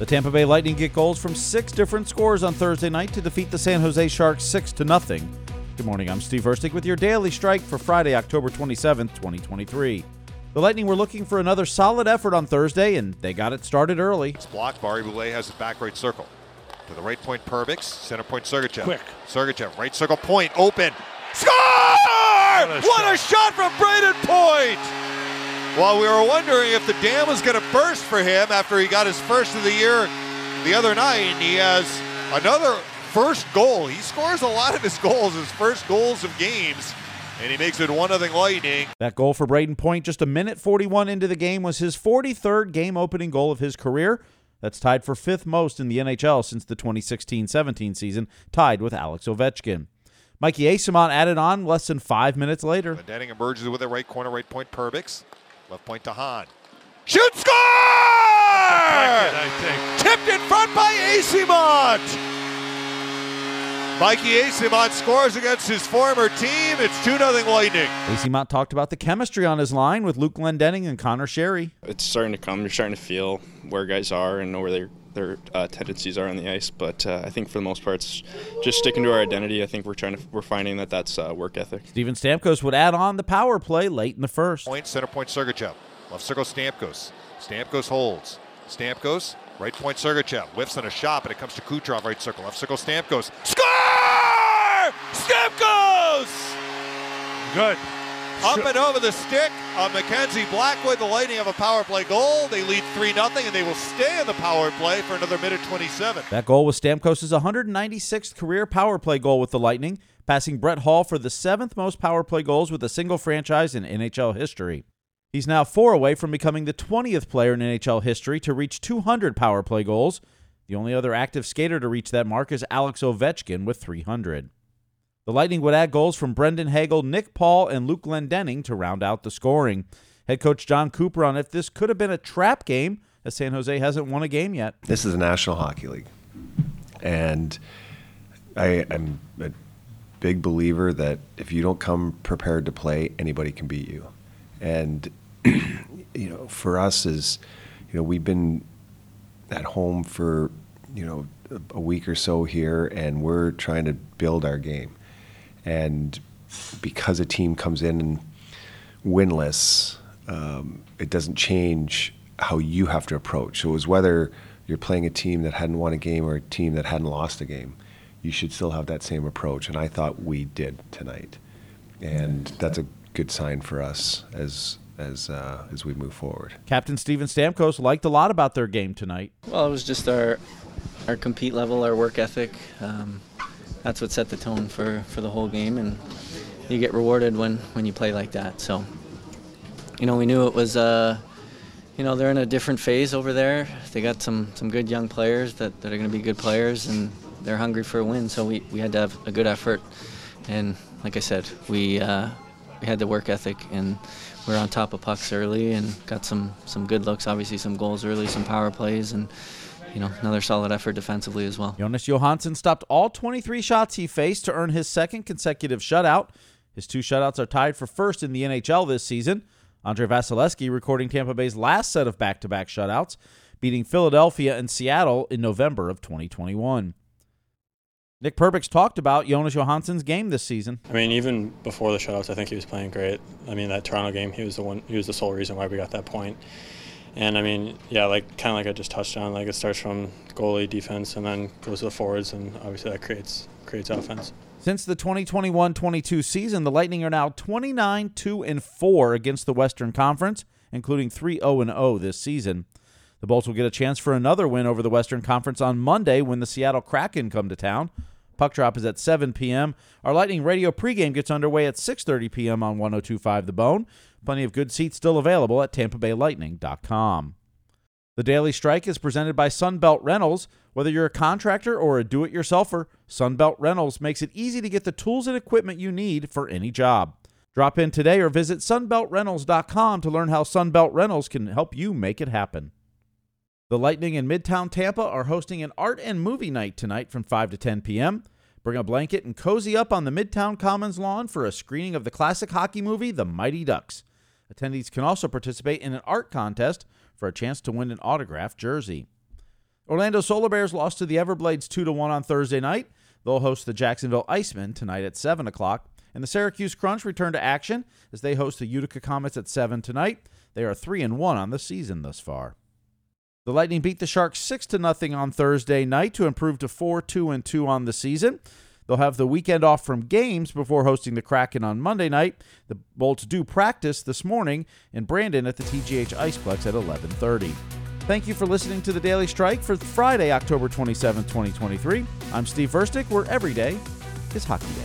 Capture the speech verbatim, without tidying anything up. The Tampa Bay Lightning get goals from six different scores on Thursday night to defeat the San Jose Sharks six to nothing. Good morning, I'm Steve Hurstig with your Daily Strike for Friday, October twenty-seventh, twenty twenty-three. The Lightning were looking for another solid effort on Thursday, and they got it started early. It's blocked. Barry Boulay has it back right circle. To the right point, Perbix. Center point, Sergachev. Quick. Sergachev, right circle, point, open. Score! What a, what a shot from Brayden Point! While we were wondering if the dam was going to burst for him after he got his first of the year the other night, he has another first goal. He scores a lot of his goals, his first goals of games, and he makes it one nothing Lightning. That goal for Brayden Point just a minute forty-one into the game was his forty-third game-opening goal of his career. That's tied for fifth most in the N H L since the twenty sixteen seventeen season, tied with Alex Ovechkin. Mikey Eyssimont added on less than five minutes later. Glendening emerges with a right corner, right point, Perbix. Left point to Hahn. Shoot, score! I think. Tipped in front by Eyssimont. Mikey Eyssimont scores against his former team. It's two nothing Lightning. Eyssimont talked about the chemistry on his line with Luke Glendening and Connor Sherry. It's starting to come. You're starting to feel where guys are and know where they're their uh, tendencies are on the ice, but uh, I think for the most part it's just sticking to our identity. I think we're trying to we're finding that that's uh, work ethic. Steven Stamkos would add on the power play late in the first. Point, center point, Sergachev. Left circle, Stamkos. Stamkos holds. Stamkos, right point, Sergachev. Whiffs on a shot, but it comes to Kucherov, right circle. Left circle, Stamkos. Score! Stamkos! Good. Up and over the stick of Mackenzie Blackwood. The Lightning have a power play goal. They lead three nothing, and they will stay in the power play for another minute twenty-seven. That goal was Stamkos' one hundred ninety-sixth career power play goal with the Lightning, passing Brett Hall for the seventh most power play goals with a single franchise in N H L history. He's now four away from becoming the twentieth player in N H L history to reach two hundred power play goals. The only other active skater to reach that mark is Alex Ovechkin with three hundred. The Lightning would add goals from Brendan Hagel, Nick Paul, and Luke Glendening to round out the scoring. Head coach John Cooper on if this could have been a trap game, as San Jose hasn't won a game yet. This is the National Hockey League, and I, I'm a big believer that if you don't come prepared to play, anybody can beat you. And you know, for us is, you know, we've been at home for you know a week or so here, and we're trying to build our game. And because a team comes in winless, um, it doesn't change how you have to approach. So it was whether you're playing a team that hadn't won a game or a team that hadn't lost a game, you should still have that same approach. And I thought we did tonight. And that's a good sign for us as as uh, as we move forward. Captain Steven Stamkos liked a lot about their game tonight. Well, it was just our, our compete level, our work ethic. Um, That's what set the tone for, for the whole game, and you get rewarded when, when you play like that. So, you know, we knew it was, uh, you know, they're in a different phase over there. They got some, some good young players that, that are going to be good players, and they're hungry for a win. So we, we had to have a good effort, and like I said, we uh, we had the work ethic, and we were on top of pucks early and got some, some good looks, obviously some goals early, some power plays, and you know, another solid effort defensively as well. Jonas Johansson stopped all twenty-three shots he faced to earn his second consecutive shutout. His two shutouts are tied for first in the N H L this season. Andre Vasilevsky recording Tampa Bay's last set of back-to-back shutouts, beating Philadelphia and Seattle in November of twenty twenty-one. Nick Perbix talked about Jonas Johansson's game this season. I mean, even before the shutouts, I think he was playing great. I mean, that Toronto game, he was the one, he was the sole reason why we got that point. And I mean, yeah, like kind of like I just touched on, like it starts from goalie defense and then goes to the forwards, and obviously that creates creates offense. Since the twenty twenty-one twenty-two season, the Lightning are now twenty-nine two and four against the Western Conference, including three oh and oh this season. The Bolts will get a chance for another win over the Western Conference on Monday when the Seattle Kraken come to town. Puck drop is at seven p.m. Our Lightning radio pregame gets underway at six thirty p.m. on one oh two point five The Bone. Plenty of good seats still available at tampa bay lightning dot com. The Daily Strike is presented by Sunbelt Rentals. Whether you're a contractor or a do-it-yourselfer, Sunbelt Rentals makes it easy to get the tools and equipment you need for any job. Drop in today or visit sunbelt rentals dot com to learn how Sunbelt Rentals can help you make it happen. The Lightning in Midtown Tampa are hosting an art and movie night tonight from five to ten p.m. Bring a blanket and cozy up on the Midtown Commons lawn for a screening of the classic hockey movie, The Mighty Ducks. Attendees can also participate in an art contest for a chance to win an autographed jersey. Orlando Solar Bears lost to the Everblades two to one on Thursday night. They'll host the Jacksonville Icemen tonight at seven o'clock. And the Syracuse Crunch return to action as they host the Utica Comets at seven tonight. They are three and one on the season thus far. The Lightning beat the Sharks six to nothing on Thursday night to improve to four two and two on the season. They'll have the weekend off from games before hosting the Kraken on Monday night. The Bolts do practice this morning in Brandon at the T G H Iceplex at eleven thirty. Thank you for listening to The Daily Strike for Friday, October twenty-seventh, twenty twenty-three. I'm Steve Verstick, where every day is Hockey Day.